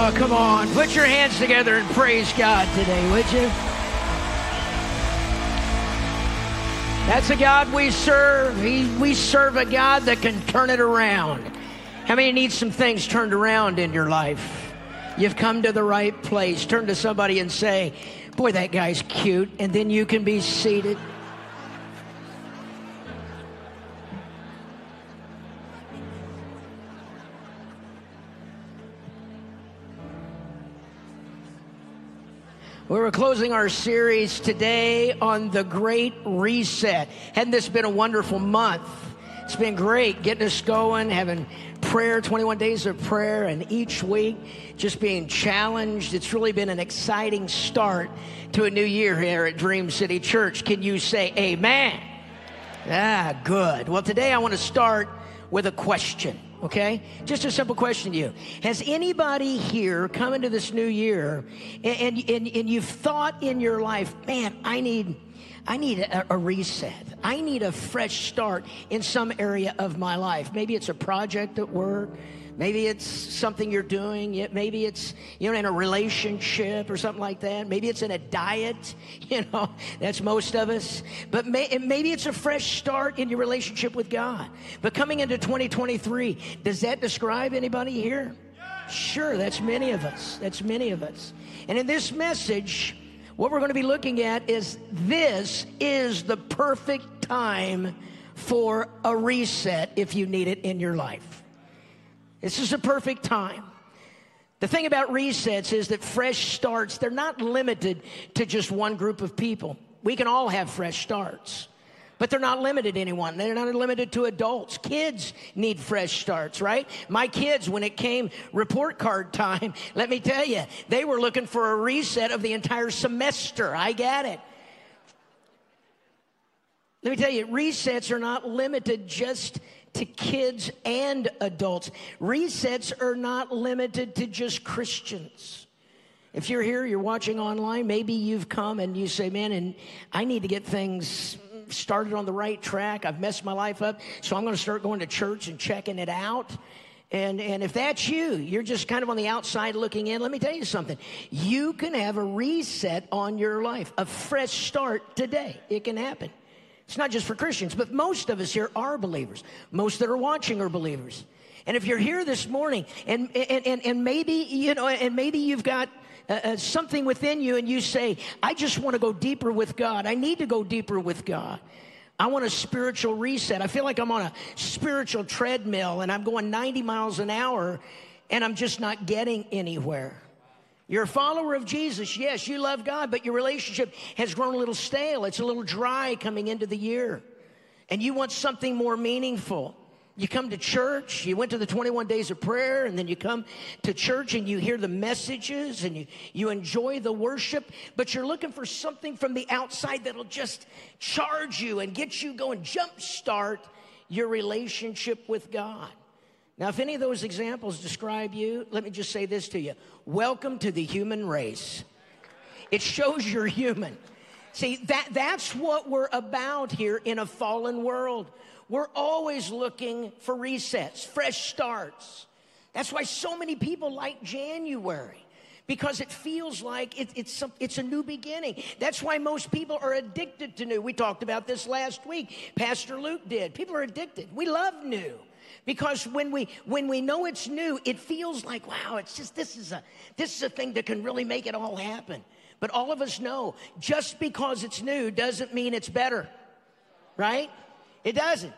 Oh, come on. Put your hands together and praise God today, would you? That's the God we serve. We serve a God that can turn it around. How many need some things turned around in your life? You've come to the right place. Turn to somebody and say, boy, that guy's cute. And then you can be seated. We're closing our series today on the Great Reset. Hadn't this been a wonderful month? It's been great getting us going, having prayer, 21 days of prayer, and each week just being challenged. It's really been an exciting start to a new year here at Dream City Church. Can you say amen? Ah, good. Well, today I want to start with a question, okay? Just a simple question to you. Has anybody here come into this new year and you've thought in your life, man, I need a reset. I need a fresh start in some area of my life. Maybe it's a project at work. Maybe it's something you're doing. Maybe it's, you know, in a relationship or something like that. Maybe it's in a diet. You know, that's most of us. But maybe it's a fresh start in your relationship with God. But coming into 2023, does that describe anybody here? Sure, that's many of us. That's many of us. And in this message, what we're going to be looking at is this is the perfect time for a reset if you need it in your life. This is the perfect time. The thing about resets is that fresh starts, they're not limited to just one group of people. We can all have fresh starts, but they're not limited to anyone. They're not limited to adults. Kids need fresh starts, right? My kids, when it came report card time, let me tell you, they were looking for a reset of the entire semester. I get it. Let me tell you, resets are not limited just to kids and adults. Resets are not limited to just Christians. If you're here, you're watching online, maybe you've come and you say, man, and I need to get things started on the right track. I've messed my life up, so I'm going to start going to church and checking it out. And if that's you, you're just kind of on the outside looking in. Let me tell you something. You can have a reset on your life, a fresh start today. It can happen. It's not just for Christians, but most of us here are believers. Most that are watching are believers. And if you're here this morning, and maybe, you know, and maybe you've got something within you and you say, I just want to go deeper with God. I need to go deeper with God. I want a spiritual reset. I feel like I'm on a spiritual treadmill and I'm going 90 miles an hour and I'm just not getting anywhere. You're a follower of Jesus. Yes, you love God, but your relationship has grown a little stale. It's a little dry coming into the year and you want something more meaningful. You come to church, you went to the 21 days of prayer, and then you come to church and you hear the messages and you enjoy the worship, but you're looking for something from the outside that'll just charge you and get you going, jumpstart your relationship with God. Now, if any of those examples describe you, let me just say this to you. Welcome to the human race. It shows you're human. See, that's what we're about here in a fallen world. We're always looking for resets, fresh starts. That's why so many people like January, because it feels like it's a new beginning. That's why most people are addicted to new. We talked about this last week. Pastor Luke did. People are addicted. We love new, because when we know it's new, it feels like, wow, it's just this is a thing that can really make it all happen. But all of us know, just because it's new doesn't mean it's better, right? It doesn't.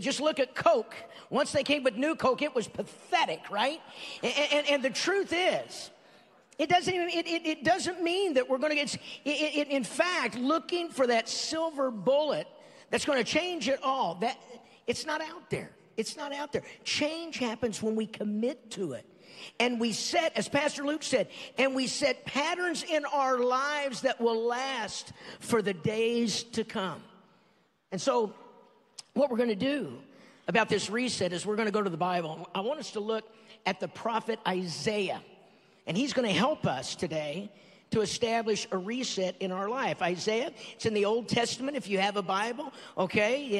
Just look at Coke. Once they came with new Coke, it was pathetic, right? And the truth is, it doesn't mean that we're going to get. In fact, looking for that silver bullet that's going to change it all. That it's not out there. It's not out there. Change happens when we commit to it, and we set, as Pastor Luke said, and we set patterns in our lives that will last for the days to come. And so, what we're going to do about this reset is we're going to go to the Bible. I want us to look at the prophet Isaiah, and he's going to help us today to establish a reset in our life. Isaiah, it's in the Old Testament if you have a Bible, okay?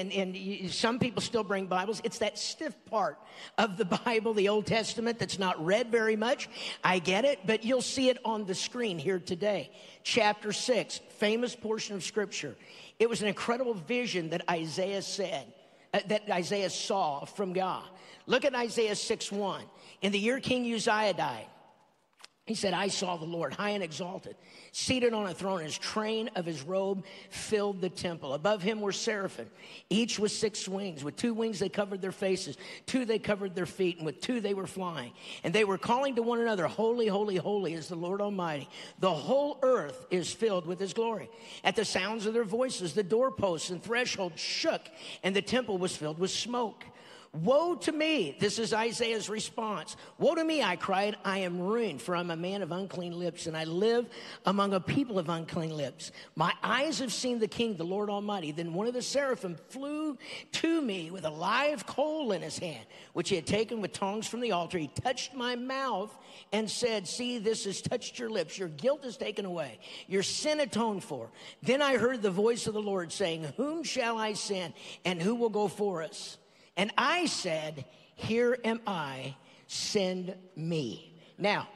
And some people still bring Bibles. It's that stiff part of the Bible, the Old Testament, that's not read very much. I get it, but you'll see it on the screen here today. Chapter 6, famous portion of Scripture. It was an incredible vision that Isaiah saw from God. Look at Isaiah 6:1. In the year King Uzziah died, he said, I saw the Lord, high and exalted, seated on a throne. His train of his robe filled the temple. Above him were seraphim, each with six wings. With two wings they covered their faces, two they covered their feet, and with two they were flying. And they were calling to one another, holy, holy, holy is the Lord Almighty. The whole earth is filled with his glory. At the sounds of their voices, the doorposts and threshold shook, and the temple was filled with smoke. Woe to me, this is Isaiah's response. Woe to me, I cried, I am ruined, for I'm a man of unclean lips, and I live among a people of unclean lips. My eyes have seen the King, the Lord Almighty. Then one of the seraphim flew to me with a live coal in his hand, which he had taken with tongs from the altar. He touched my mouth and said, see, this has touched your lips. Your guilt is taken away. Your sin atoned for. Then I heard the voice of the Lord saying, whom shall I send, and who will go for us? And I said, here am I, send me. Now,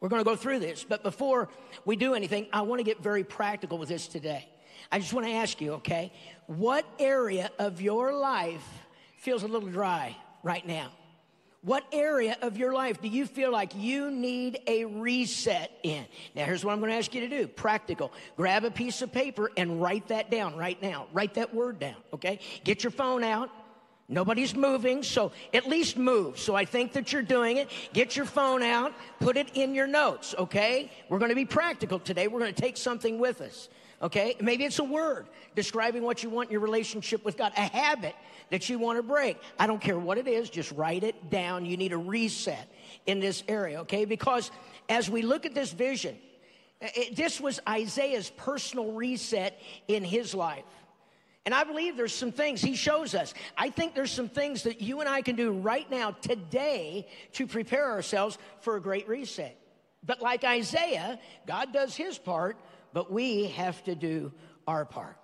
we're going to go through this, but before we do anything, I want to get very practical with this today. I just want to ask you, okay, what area of your life feels a little dry right now? What area of your life do you feel like you need a reset in? Now, here's what I'm going to ask you to do. Practical. Grab a piece of paper and write that down right now. Write that word down, okay? Get your phone out. Nobody's moving, so at least move. So I think that you're doing it. Get your phone out. Put it in your notes, okay? We're going to be practical today. We're going to take something with us, okay? Maybe it's a word describing what you want in your relationship with God, a habit that you want to break. I don't care what it is. Just write it down. You need a reset in this area, okay? Because as we look at this vision, this was Isaiah's personal reset in his life. And I believe there's some things he shows us. I think there's some things that you and I can do right now, today, to prepare ourselves for a great reset. But like Isaiah, God does his part, but we have to do our part.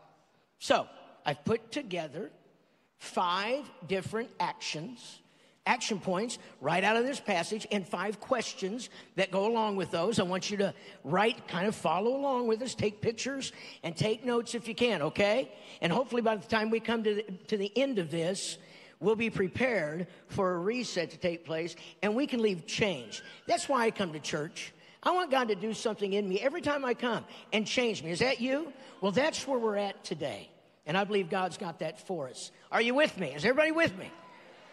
So I've put together 5 different action points right out of this passage, and 5 questions that go along with those. I want you to write, kind of follow along with us, take pictures, and take notes if you can, okay? And hopefully by the time we come to the end of this, we'll be prepared for a reset to take place, and we can leave changed. That's why I come to church. I want God to do something in me every time I come and change me. Is that you? Well, that's where we're at today, and I believe God's got that for us. Are you with me? Is everybody with me?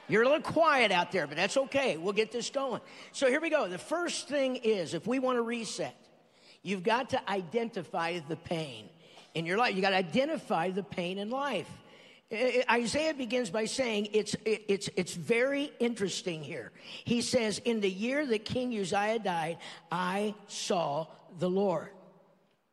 You're a little quiet out there, but that's okay. We'll get this going. So here we go. The first thing is, if we want to reset, you've got to identify the pain in your life. You've got to identify the pain in life. Isaiah begins by saying it's very interesting here. He says, in the year that King Uzziah died, I saw the Lord.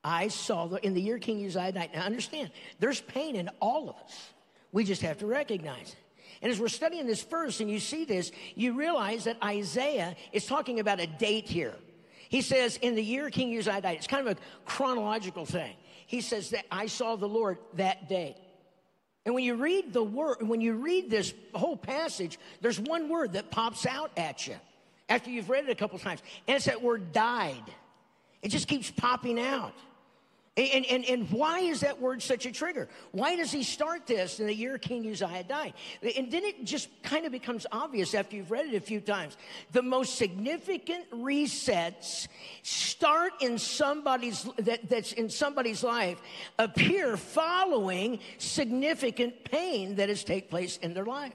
In the year King Uzziah died. Now understand, there's pain in all of us. We just have to recognize it. And as we're studying this verse and you see this, you realize that Isaiah is talking about a date here. He says, in the year King Uzziah died. It's kind of a chronological thing. He says that I saw the Lord that day. And when you read the word, when you read this whole passage, there's one word that pops out at you after you've read it a couple times. And it's that word died. It just keeps popping out. And why is that word such a trigger? Why does he start this in the year King Uzziah died? And then it just kind of becomes obvious after you've read it a few times. The most significant resets start in somebody's, that's in somebody's life, appear following significant pain that has taken place in their life.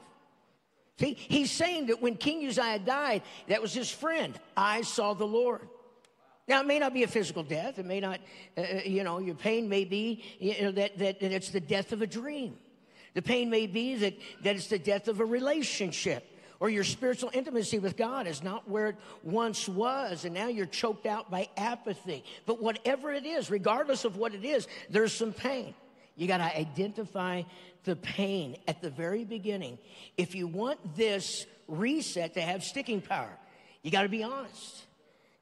See, he's saying that when King Uzziah died, that was his friend. I saw the Lord. Now, it may not be a physical death. It may not, your pain may be, that it's the death of a dream. The pain may be that it's the death of a relationship, or your spiritual intimacy with God is not where it once was, and now you're choked out by apathy. But whatever it is, regardless of what it is, there's some pain. You got to identify the pain at the very beginning. If you want this reset to have sticking power, you got to be honest.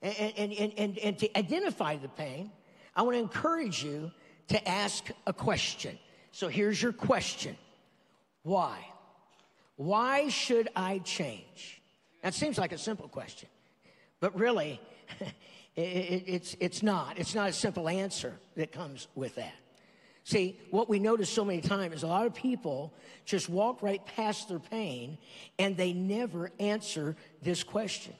and to identify the pain, I want to encourage you to ask a question. So here's your question. Why? Why should I change? That seems like a simple question, but really, it's not. It's not a simple answer that comes with that. See, what we notice so many times is a lot of people just walk right past their pain, and they never answer this question.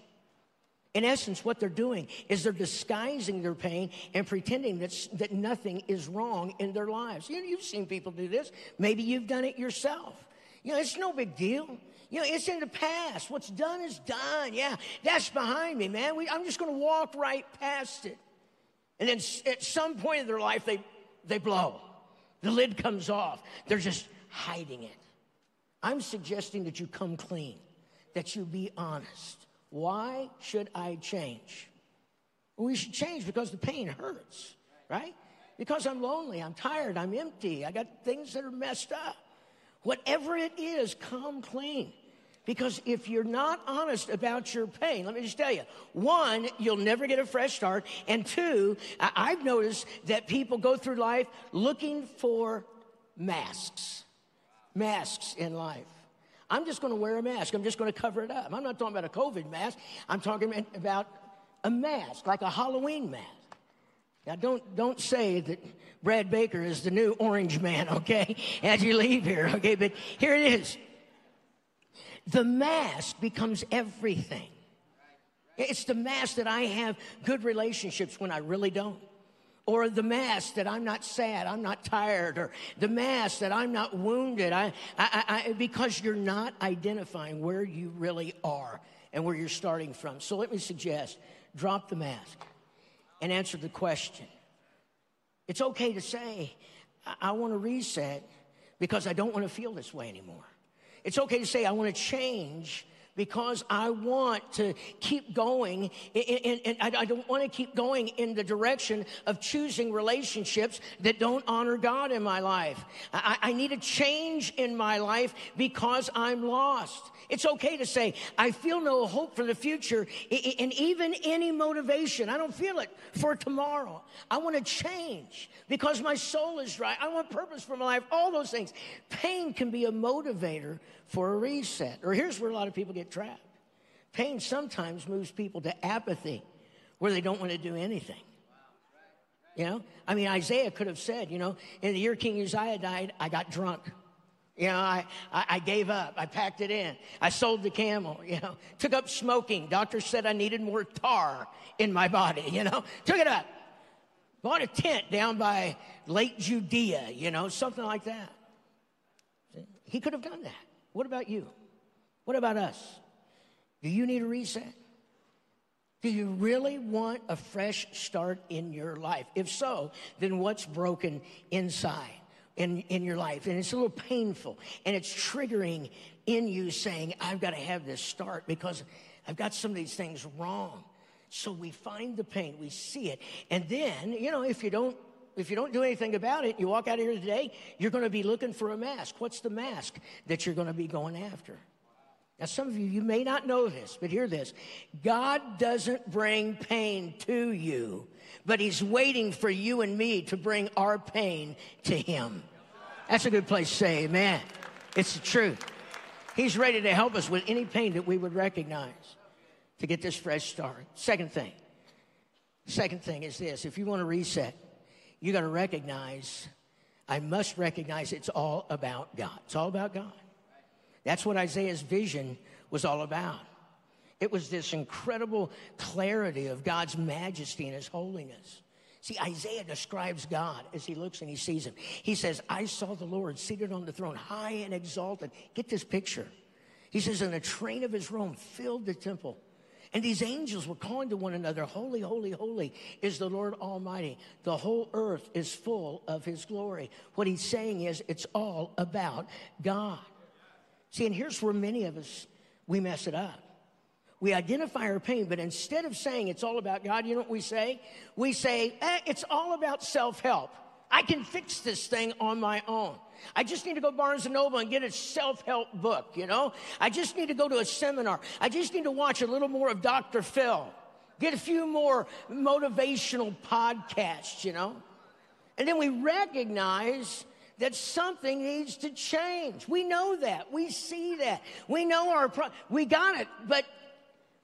In essence, what they're doing is they're disguising their pain and pretending that nothing is wrong in their lives. You know, you've seen people do this. Maybe you've done it yourself. You know, it's no big deal. You know, it's in the past. What's done is done. Yeah, that's behind me, man. I'm just going to walk right past it. And then at some point in their life, they blow. The lid comes off. They're just hiding it. I'm suggesting that you come clean, that you be honest. Why should I change? Well, we should change because the pain hurts, right? Because I'm lonely, I'm tired, I'm empty, I got things that are messed up. Whatever it is, come clean. Because if you're not honest about your pain, let me just tell you, one, you'll never get a fresh start, and two, I've noticed that people go through life looking for masks in life. I'm just going to wear a mask. I'm just going to cover it up. I'm not talking about a COVID mask. I'm talking about a mask, like a Halloween mask. Now, don't say that Brad Baker is the new orange man, okay, as you leave here, okay? But here it is. The mask becomes everything. It's the mask that I have good relationships when I really don't. Or the mask that I'm not sad, I'm not tired, or the mask that I'm not wounded, because you're not identifying where you really are and where you're starting from. So let me suggest, drop the mask and answer the question. It's okay to say, I want to reset because I don't want to feel this way anymore. It's okay to say, I want to change because I want to keep going, and I don't want to keep going in the direction of choosing relationships that don't honor God in my life. I need a change in my life because I'm lost. It's okay to say, I feel no hope for the future, and even any motivation. I don't feel it for tomorrow. I want to change because my soul is dry. I want purpose for my life, all those things. Pain can be a motivator for a reset. Or here's where a lot of people get trapped. Pain sometimes moves people to apathy, where they don't want to do anything. You know, I mean, Isaiah could have said, you know, in the year King Uzziah died, I got drunk. You know, I gave up. I packed it in. I sold the camel, you know. Took up smoking. Doctors said I needed more tar in my body, you know. Took it up. Bought a tent down by Lake Judea, you know, something like that. He could have done that. What about you? What about us? Do you need a reset? Do you really want a fresh start in your life? If so, then what's broken inside? In your life, and it's a little painful, and it's triggering in you saying, I've got to have this start because I've got some of these things wrong. So we find the pain, we see it, and then, you know, if you don't do anything about it, you walk out of here today, you're going to be looking for a mask. What's the mask that you're going to be going after? Now, some of you may not know this, but hear this. God doesn't bring pain to you, but he's waiting for you and me to bring our pain to him. That's a good place to say amen. It's the truth. He's ready to help us with any pain that we would recognize to get this fresh start. Second thing is this. If you want to reset, you got to recognize, I must recognize it's all about God. It's all about God. That's what Isaiah's vision was all about. It was this incredible clarity of God's majesty and his holiness. See, Isaiah describes God as he looks and he sees him. He says, I saw the Lord seated on the throne, high and exalted. Get this picture. He says, and the train of his robe filled the temple. And these angels were calling to one another, holy, holy, holy is the Lord Almighty. The whole earth is full of his glory. What he's saying is, it's all about God. See, and here's where many of us, we mess it up. We identify our pain, but instead of saying it's all about God, you know what we say? We say, it's all about self-help. I can fix this thing on my own. I just need to go to Barnes & Noble and get a self-help book, you know? I just need to go to a seminar. I just need to watch a little more of Dr. Phil. Get a few more motivational podcasts, you know. And then we recognize that something needs to change. We know that. We see that. We know we got it. But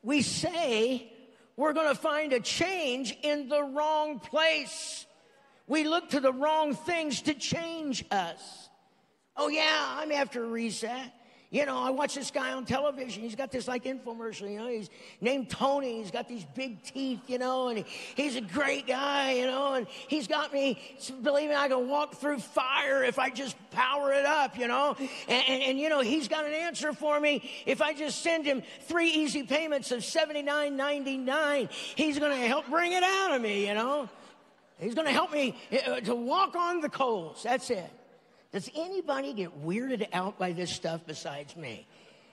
we say we're going to find a change in the wrong place. We look to the wrong things to change us. Oh, yeah, I'm after a reset. You know, I watch this guy on television. He's got this, like, infomercial, you know. He's named Tony. He's got these big teeth, you know, and he's a great guy, you know. And he's got me believing I can walk through fire if I just power it up, you know. And you know, he's got an answer for me. If I just send him 3 easy payments of $79.99, he's going to help bring it out of me, you know. He's going to help me to walk on the coals. That's it. Does anybody get weirded out by this stuff besides me?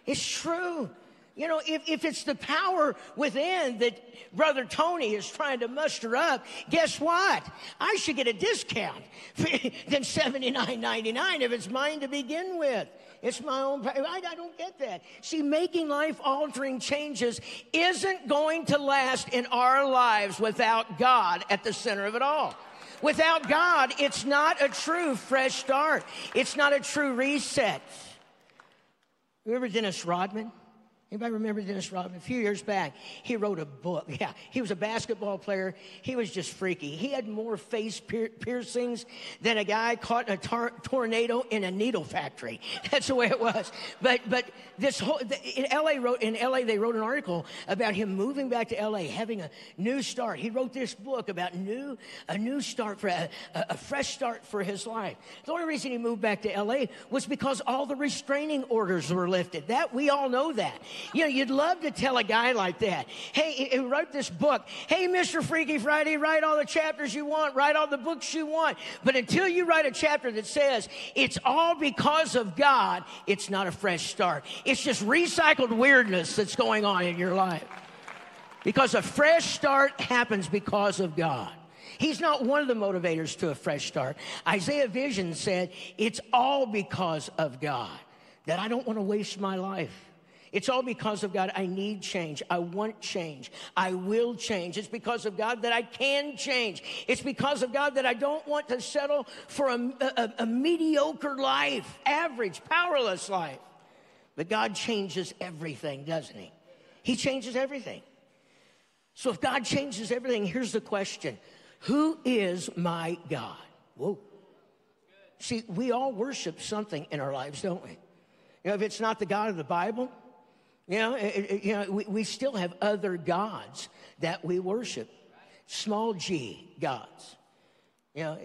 It's true. You know, if it's the power within that Brother Tony is trying to muster up, guess what? I should get a discount than $79.99 if it's mine to begin with. It's my own power. I don't get that. See, making life-altering changes isn't going to last in our lives without God at the center of it all. Without God, it's not a true fresh start. It's not a true reset. Remember Dennis Rodman? Anybody remember Dennis Rodman? A few years back, he wrote a book. Yeah, he was a basketball player. He was just freaky. He had more face piercings than a guy caught in a tornado in a needle factory. That's the way it was. But this whole in L.A. they wrote an article about him moving back to L.A., having a new start. He wrote this book about a fresh start for his life. The only reason he moved back to L.A. was because all the restraining orders were lifted. That we all know that. You know, you'd love to tell a guy like that, hey, who wrote this book, hey, Mr. Freaky Friday, write all the chapters you want, write all the books you want. But until you write a chapter that says it's all because of God, it's not a fresh start. It's just recycled weirdness that's going on in your life. Because a fresh start happens because of God. He's not one of the motivators to a fresh start. Isaiah Vision said, it's all because of God that I don't want to waste my life. It's all because of God. I need change. I want change. I will change. It's because of God that I can change. It's because of God that I don't want to settle for a mediocre life, average, powerless life. But God changes everything, doesn't he? He changes everything. So if God changes everything, here's the question. Who is my God? Whoa. See, we all worship something in our lives, don't we? You know, if it's not the God of the Bible, you know, we still have other gods that we worship, small g gods. You know,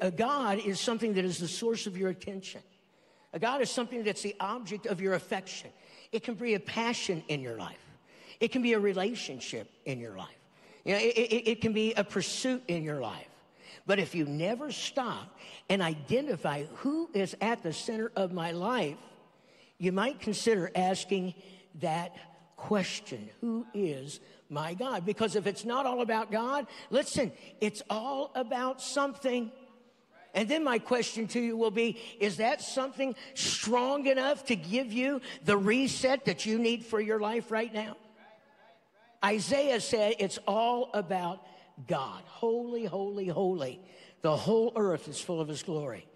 a god is something that is the source of your attention. A god is something that's the object of your affection. It can be a passion in your life. It can be a relationship in your life. You know, it can be a pursuit in your life. But if you never stop and identify who is at the center of my life, you might consider asking that question, who is my God? Because if it's not all about God, listen, it's all about something. And then my question to you will be, is that something strong enough to give you the reset that you need for your life right now? Isaiah said it's all about God. Holy, holy, holy. The whole earth is full of his glory.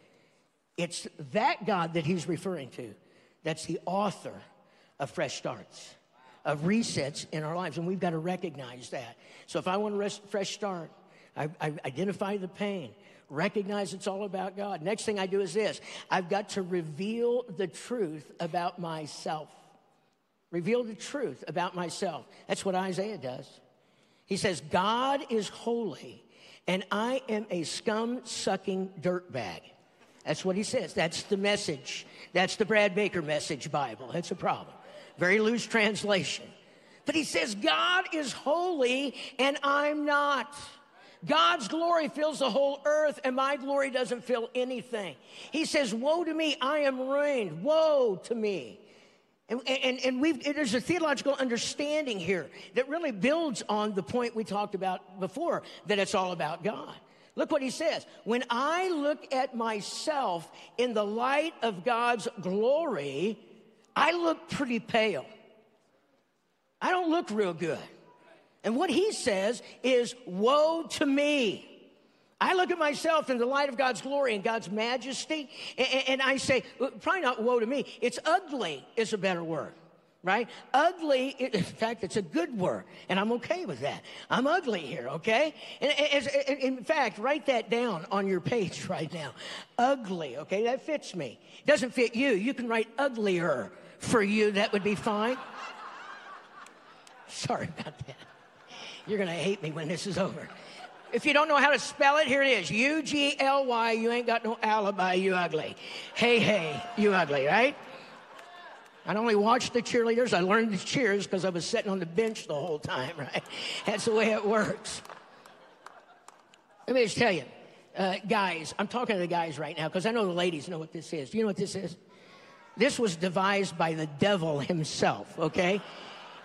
It's that God that he's referring to that's the author of fresh starts, of resets in our lives, and we've got to recognize that. So if I want a fresh start, I identify the pain, recognize it's all about God. Next thing I do is this. I've got to reveal the truth about myself. Reveal the truth about myself. That's what Isaiah does. He says, God is holy, and I am a scum-sucking dirtbag. That's what he says. That's the message. That's the Brad Baker Message Bible. That's a problem. Very loose translation. But he says, God is holy and I'm not. God's glory fills the whole earth and my glory doesn't fill anything. He says, woe to me, I am ruined. Woe to me. There's a theological understanding here that really builds on the point we talked about before, that it's all about God. Look what he says. When I look at myself in the light of God's glory, I look pretty pale. I don't look real good. And what he says is, woe to me. I look at myself in the light of God's glory and God's majesty, and I say, probably not woe to me. It's ugly is a better word, right? Ugly, in fact, it's a good word, and I'm okay with that. I'm ugly here, okay? And in fact, write that down on your page right now. Ugly, okay? That fits me. It doesn't fit you. You can write uglier for you. That would be fine. Sorry about that. You're going to hate me when this is over. If you don't know how to spell it, here it is. U-G-L-Y, you ain't got no alibi, you ugly. Hey, hey, you ugly, right? I only watched the cheerleaders. I learned the cheers because I was sitting on the bench the whole time, right? That's the way it works. Let me just tell you, guys, I'm talking to the guys right now because I know the ladies know what this is. Do you know what this is? This was devised by the devil himself, okay?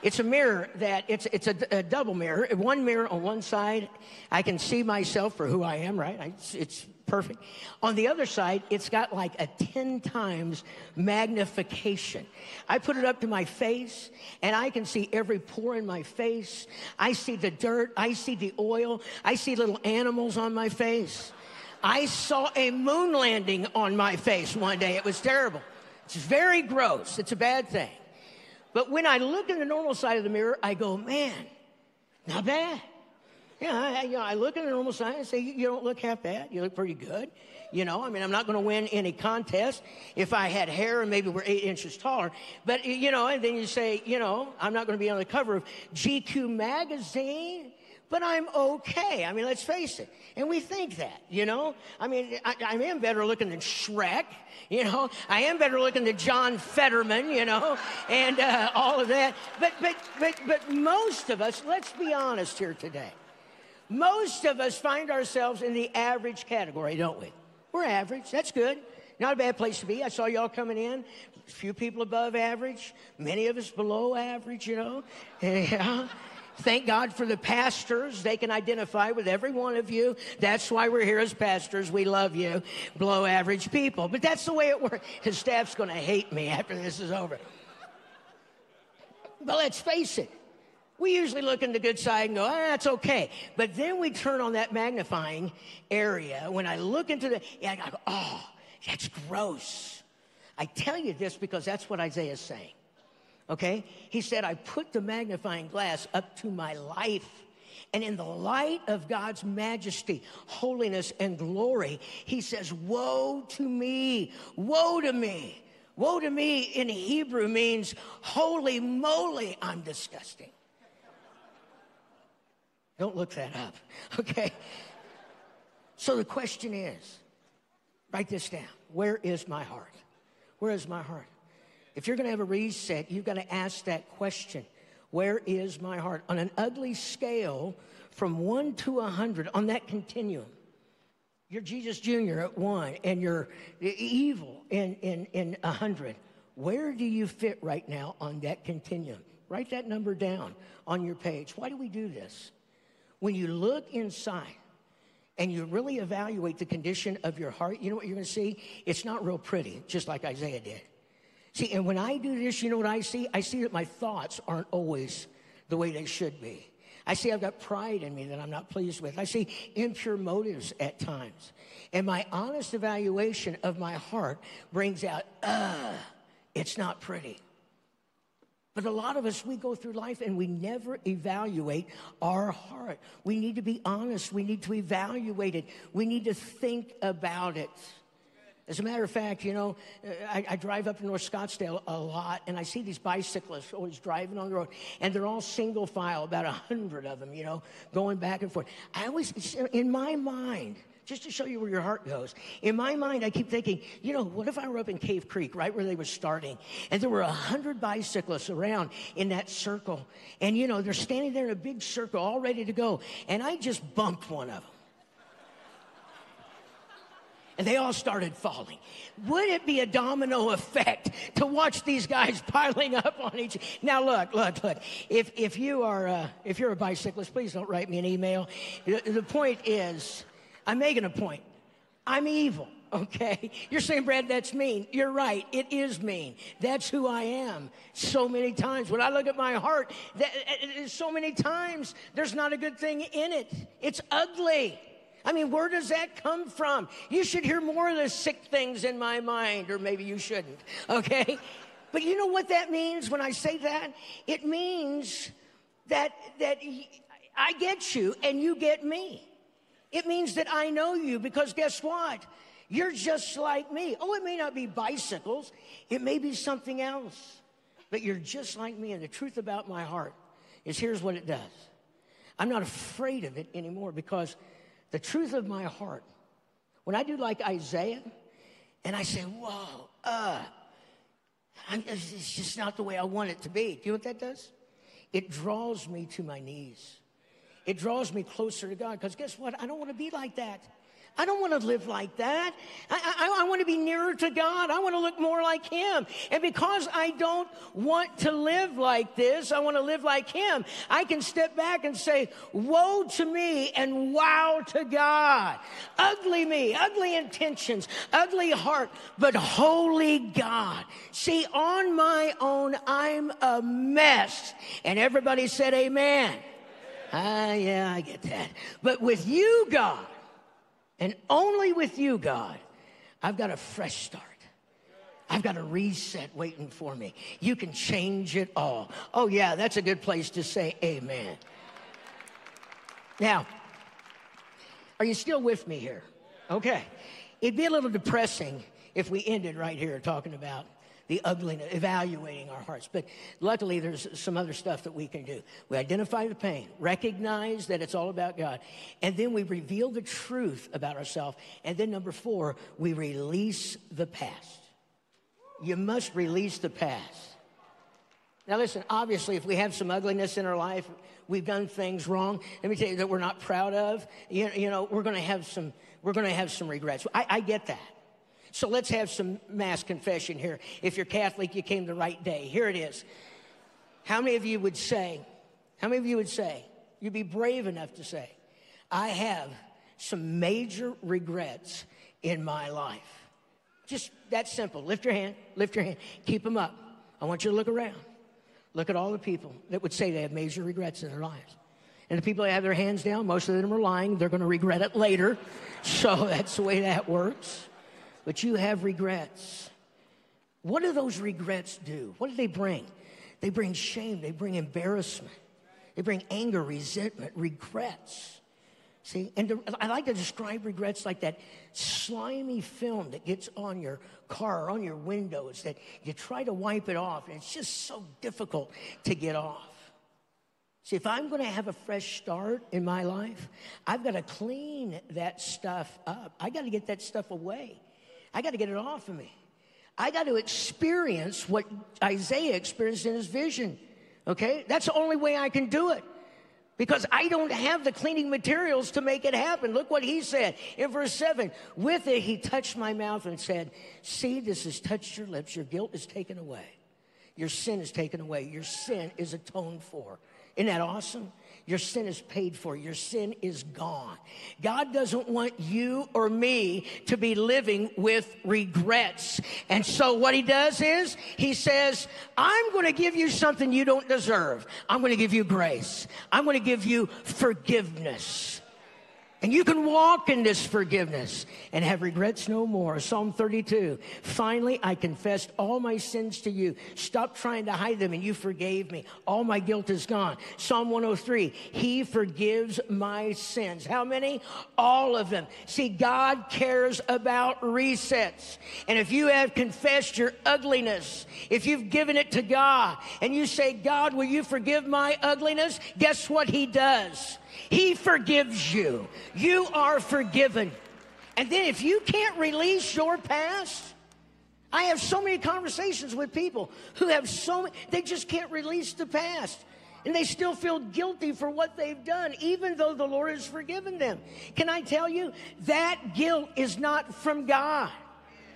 It's a mirror that, it's a double mirror. One mirror on one side, I can see myself for who I am, right? It's perfect. On the other side, it's got like a 10 times magnification. I put it up to my face, and I can see every pore in my face. I see the dirt. I see the oil. I see little animals on my face. I saw a moon landing on my face one day. It was terrible. It's very gross. It's a bad thing. But when I look in the normal side of the mirror, I go, man, not bad. Yeah, I look in the normal side and say, you don't look half bad. You look pretty good. You know, I mean, I'm not going to win any contest if I had hair and maybe were 8 inches taller. But, you know, and then you say, you know, I'm not going to be on the cover of GQ magazine, but I'm okay. I mean, let's face it. And we think that, you know. I mean, I am better looking than Shrek, you know. I am better looking than John Fetterman, you know, and all of that. But most of us, let's be honest here today. Most of us find ourselves in the average category, don't we? We're average. That's good. Not a bad place to be. I saw y'all coming in. A few people above average. Many of us below average, you know. Yeah. Thank God for the pastors. They can identify with every one of you. That's why we're here as pastors. We love you, below average people. But that's the way it works. His staff's going to hate me after this is over. But let's face it. We usually look in the good side and go, that's okay. But then we turn on that magnifying area. When I look into the, I go, oh, that's gross. I tell you this because that's what Isaiah is saying. Okay? He said, I put the magnifying glass up to my life. And in the light of God's majesty, holiness, and glory, he says, woe to me. Woe to me. Woe to me in Hebrew means, holy moly, I'm disgusting. Don't look that up. Okay? So the question is, write this down. Where is my heart? Where is my heart? If you're going to have a reset, you've got to ask that question. Where is my heart? On an ugly scale from 1 to 100, on that continuum, you're Jesus Jr. at 1 and you're evil in 100. Where do you fit right now on that continuum? Write that number down on your page. Why do we do this? When you look inside and you really evaluate the condition of your heart, you know what you're going to see? It's not real pretty, just like Isaiah did. See, and when I do this, you know what I see? I see that my thoughts aren't always the way they should be. I see I've got pride in me that I'm not pleased with. I see impure motives at times. And my honest evaluation of my heart brings out, it's not pretty. But a lot of us, we go through life and we never evaluate our heart. We need to be honest. We need to evaluate it. We need to think about it. As a matter of fact, you know, I drive up to North Scottsdale a lot, and I see these bicyclists always driving on the road, and they're all single file, about 100 of them, you know, going back and forth. I always, in my mind, just to show you where your heart goes, in my mind, I keep thinking, you know, what if I were up in Cave Creek, right where they were starting, and there were 100 bicyclists around in that circle, and, you know, they're standing there in a big circle, all ready to go, and I just bumped one of them. And they all started falling. Would it be a domino effect to watch these guys piling up on each? Now look. If you're a bicyclist, please don't write me an email. The point is, I'm making a point. I'm evil. Okay, you're saying, Brad, that's mean. You're right, it is mean. That's who I am. So many times when I look at my heart, so many times there's not a good thing in it. It's ugly. I mean, where does that come from? You should hear more of the sick things in my mind, or maybe you shouldn't, okay? But you know what that means when I say that? It means that I get you and you get me. It means that I know you, because guess what? You're just like me. Oh, it may not be bicycles. It may be something else. But you're just like me. And the truth about my heart is, here's what it does. I'm not afraid of it anymore, because the truth of my heart, when I do like Isaiah, and I say, whoa, it's just not the way I want it to be. Do you know what that does? It draws me to my knees. It draws me closer to God, because guess what? I don't want to be like that. I don't want to live like that. I want to be nearer to God. I want to look more like him. And because I don't want to live like this, I want to live like him, I can step back and say, woe to me and wow to God. Ugly me, ugly intentions, ugly heart, but holy God. See, on my own, I'm a mess. And everybody said amen. Yeah, I get that. But with you, God, and only with you, God, I've got a fresh start. I've got a reset waiting for me. You can change it all. Oh, yeah, that's a good place to say amen. Now, are you still with me here? Okay. It'd be a little depressing if we ended right here talking about the ugliness, evaluating our hearts. But luckily, there's some other stuff that we can do. We identify the pain, recognize that it's all about God, and then we reveal the truth about ourselves. And then number 4, we release the past. You must release the past. Now listen, obviously, if we have some ugliness in our life, we've done things wrong, let me tell you, that we're not proud of, you know, we're going to have some regrets. I get that. So let's have some mass confession here. If you're Catholic, you came the right day. Here it is. How many of you would say, you'd be brave enough to say, I have some major regrets in my life? Just that simple. Lift your hand. Keep them up. I want you to look around. Look at all the people that would say they have major regrets in their lives. And the people that have their hands down, most of them are lying. They're going to regret it later. So that's the way that works. But you have regrets. What do those regrets do? What do they bring? They bring shame. They bring embarrassment. They bring anger, resentment, regrets. See, and I like to describe regrets like that slimy film that gets on your car or on your windows that you try to wipe it off, and it's just so difficult to get off. See, if I'm going to have a fresh start in my life, I've got to clean that stuff up. I got to get that stuff away. I got to get it off of me. I got to experience what Isaiah experienced in his vision, okay? That's the only way I can do it, because I don't have the cleaning materials to make it happen. Look what he said in verse 7. With it, he touched my mouth and said, see, this has touched your lips. Your guilt is taken away. Your sin is taken away. Your sin is atoned for. Isn't that awesome? Your sin is paid for. Your sin is gone. God doesn't want you or me to be living with regrets. And so what he does is he says, I'm going to give you something you don't deserve. I'm going to give you grace. I'm going to give you forgiveness. And you can walk in this forgiveness and have regrets no more. Psalm 32, finally, I confessed all my sins to you. Stop trying to hide them, and you forgave me. All my guilt is gone. Psalm 103, he forgives my sins. How many? All of them. See, God cares about resets. And if you have confessed your ugliness, if you've given it to God, and you say, God, will you forgive my ugliness? Guess what he does? He forgives you. You are forgiven. And then if you can't release your past, I have so many conversations with people who have they just can't release the past. And they still feel guilty for what they've done, even though the Lord has forgiven them. Can I tell you, that guilt is not from God.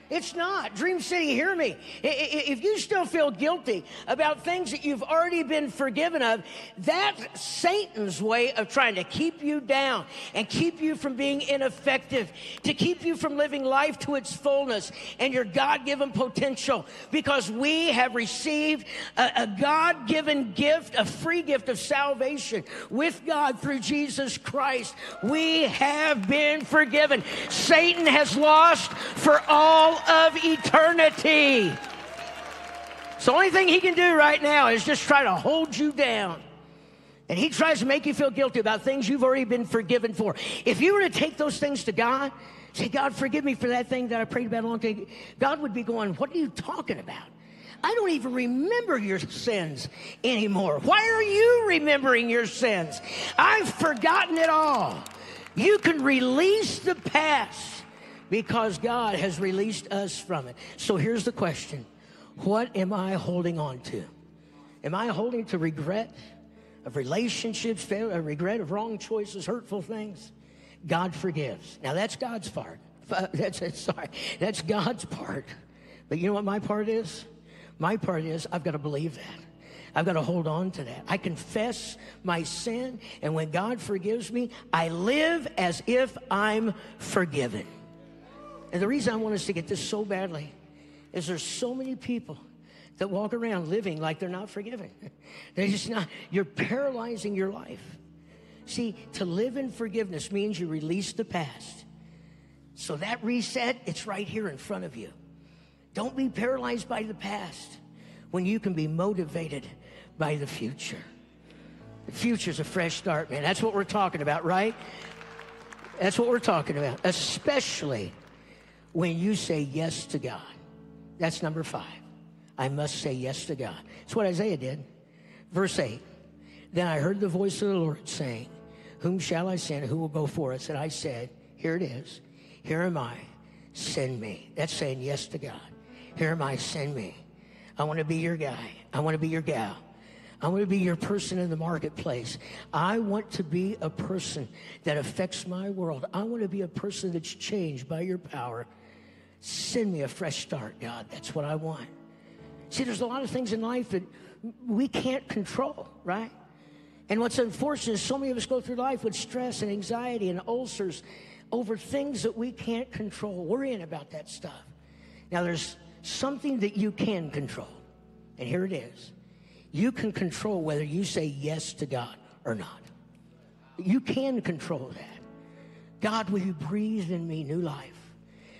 It's not. Dream City, hear me. If you still feel guilty about things that you've already been forgiven of, that's Satan's way of trying to keep you down and keep you from being ineffective, to keep you from living life to its fullness and your God-given potential, because we have received a God-given gift, a free gift of salvation with God through Jesus Christ. We have been forgiven. Satan has lost for all of eternity. So the only thing he can do right now is just try to hold you down. And he tries to make you feel guilty about things you've already been forgiven for. If you were to take those things to God, say, God, forgive me for that thing that I prayed about a long time, God would be going, what are you talking about? I don't even remember your sins anymore. Why are you remembering your sins? I've forgotten it all. You can release the past, because God has released us from it. So here's the question. What am I holding on to? Am I holding to regret of relationships, failure, regret of wrong choices, hurtful things? God forgives. Now that's God's part. That's God's part. But you know what my part is? My part is I've got to believe that. I've got to hold on to that. I confess my sin, and when God forgives me, I live as if I'm forgiven. And the reason I want us to get this so badly is there's so many people that walk around living like they're not forgiven. They're just not. You're paralyzing your life. See, to live in forgiveness means you release the past. So that reset, it's right here in front of you. Don't be paralyzed by the past when you can be motivated by the future. The future's a fresh start, man. That's what we're talking about, right? That's what we're talking about, especially when you say yes to God. That's number 5. I must say yes to God. It's what Isaiah did. Verse 8. Then I heard the voice of the Lord saying, whom shall I send? Who will go for us? And I said, here it is. Here am I. Send me. That's saying yes to God. Here am I. Send me. I want to be your guy. I want to be your gal. I want to be your person in the marketplace. I want to be a person that affects my world. I want to be a person that's changed by your power. Send me a fresh start, God. That's what I want. See, there's a lot of things in life that we can't control, right? And what's unfortunate is so many of us go through life with stress and anxiety and ulcers over things that we can't control, worrying about that stuff. Now, there's something that you can control, and here it is. You can control whether you say yes to God or not. You can control that. God, will you breathe in me new life?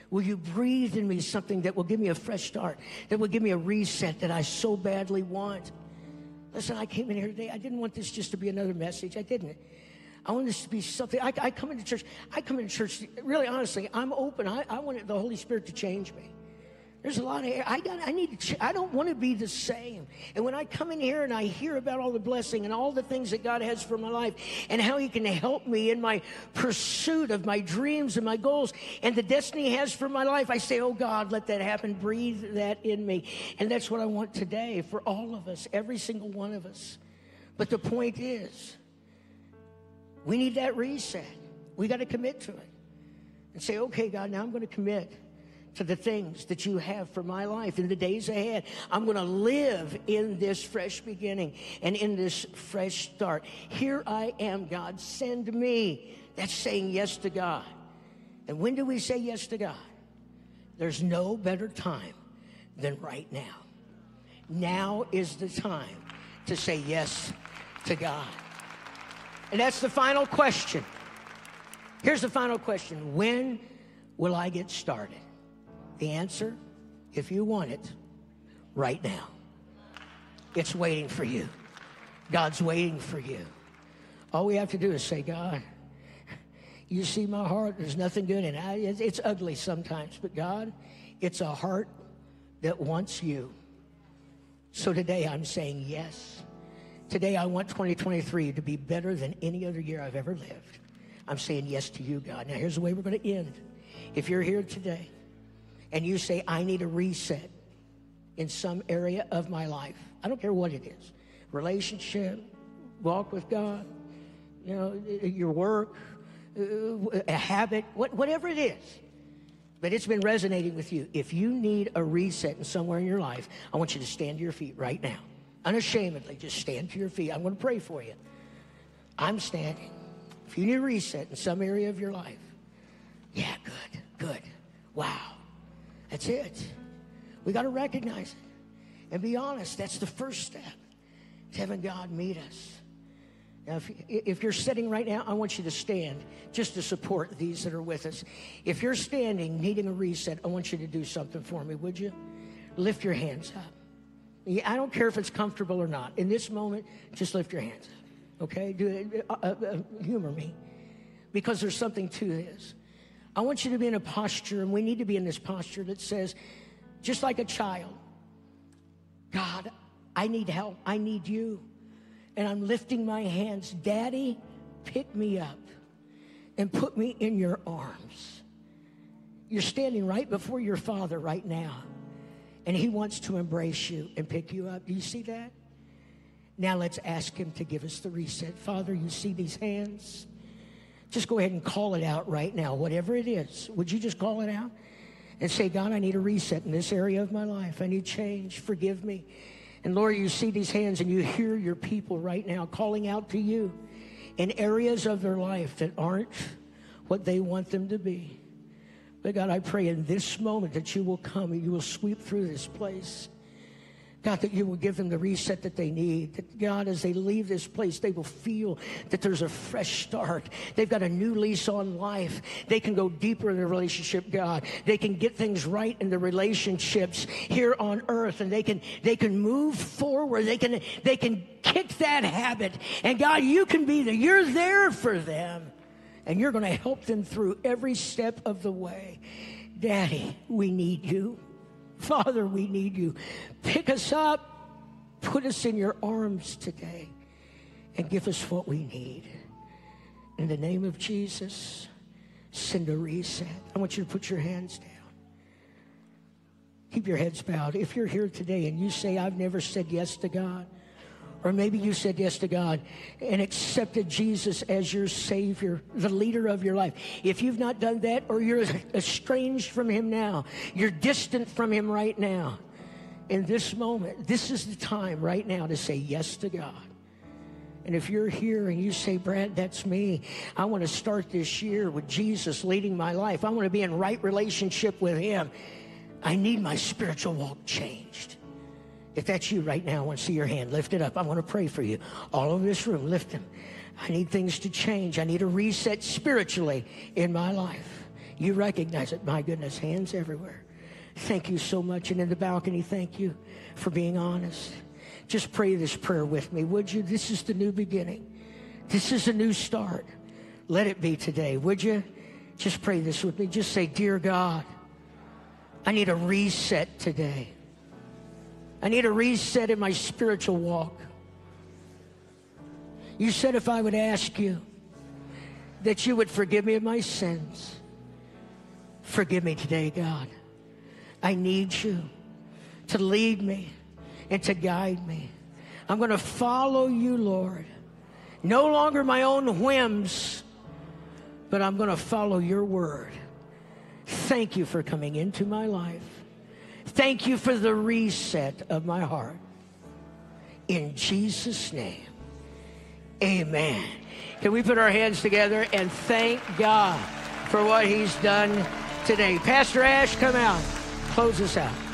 Will you breathe in me something that will give me a fresh start, that will give me a reset that I so badly want? Listen, I came in here today. I didn't want this just to be another message. I didn't. I want this to be something. I come into church. Really, honestly, I'm open. I want the Holy Spirit to change me. There's a lot of air. I don't want to be the same. And when I come in here and I hear about all the blessing and all the things that God has for my life and how he can help me in my pursuit of my dreams and my goals and the destiny he has for my life, I say, oh, God, let that happen. Breathe that in me. And that's what I want today for all of us, every single one of us. But the point is, we need that reset. We got to commit to it and say, okay, God, now I'm going to commit to the things that you have for my life in the days ahead. I'm going to live in this fresh beginning and in this fresh start. Here I am, God, send me. That's saying yes to God. And when do we say yes to God? There's no better time than right now. Now is the time to say yes to God. And that's the final question. Here's the final question. When will I get started? The answer, if you want it, right now. It's waiting for you. God's waiting for you. All we have to do is say, God, you see my heart. There's nothing good in it. It's ugly sometimes, but God, it's a heart that wants you. So today I'm saying yes. Today I want 2023 to be better than any other year I've ever lived. I'm saying yes to you, God. Now here's the way we're going to end. If you're here today, and you say, I need a reset in some area of my life. I don't care what it is. Relationship, walk with God, you know, your work, a habit, whatever it is. but it's been resonating with you. If you need a reset in somewhere in your life, I want you to stand to your feet right now. Unashamedly, just stand to your feet. I'm going to pray for you. I'm standing. If you need a reset in some area of your life, yeah, good, good. Wow. That's it. We got to recognize it and be honest. That's the first step. It's having God meet us. Now, if you're sitting right now, I want you to stand just to support these that are with us. If you're standing, needing a reset, I want you to do something for me, would you? Lift your hands up. I don't care if it's comfortable or not. In this moment, just lift your hands up, okay? Humor me, because there's something to this. I want you to be in a posture, and we need to be in this posture that says, just like a child, God, I need help. I need you. And I'm lifting my hands. Daddy, pick me up and put me in your arms. You're standing right before your Father right now, and he wants to embrace you and pick you up. Do you see that? Now let's ask him to give us the reset. Father, you see these hands? Just go ahead and call it out right now, whatever it is. Would you just call it out and say, God, I need a reset in this area of my life. I need change. Forgive me. And Lord, you see these hands and you hear your people right now calling out to you in areas of their life that aren't what they want them to be. But God, I pray in this moment that you will come and you will sweep through this place. God, that you will give them the reset that they need. That God, as they leave this place, they will feel that there's a fresh start. They've got a new lease on life. They can go deeper in their relationship, God. They can get things right in their relationships here on earth, and they can move forward. They can kick that habit. And God, you can be there. You're there for them, and you're going to help them through every step of the way. Daddy, we need you. Father, we need you. Pick us up, put us in your arms today, and give us what we need. In the name of Jesus, send a reset. I want you to put your hands down. Keep your heads bowed. If you're here today and you say, I've never said yes to God, or maybe you said yes to God and accepted Jesus as your Savior, the leader of your life. If you've not done that, or you're estranged from him now, you're distant from him right now, in this moment, this is the time right now to say yes to God. And if you're here and you say, Brad, that's me. I want to start this year with Jesus leading my life. I want to be in right relationship with him. I need my spiritual walk changed. If that's you right now, I want to see your hand. Lift it up. I want to pray for you. All over this room, lift them. I need things to change. I need a reset spiritually in my life. You recognize it. My goodness, hands everywhere. Thank you so much. And in the balcony, thank you for being honest. Just pray this prayer with me, would you? This is the new beginning. This is a new start. Let it be today, would you? Just pray this with me. Just say, Dear God, I need a reset today. I need a reset in my spiritual walk. You said if I would ask you that you would forgive me of my sins. Forgive me today, God. I need you to lead me and to guide me. I'm going to follow you, Lord. No longer my own whims, but I'm going to follow your word. Thank you for coming into my life. Thank you for the reset of my heart. In Jesus' name, amen. Can we put our hands together and thank God for what he's done today? Pastor Ash, come out. Close us out.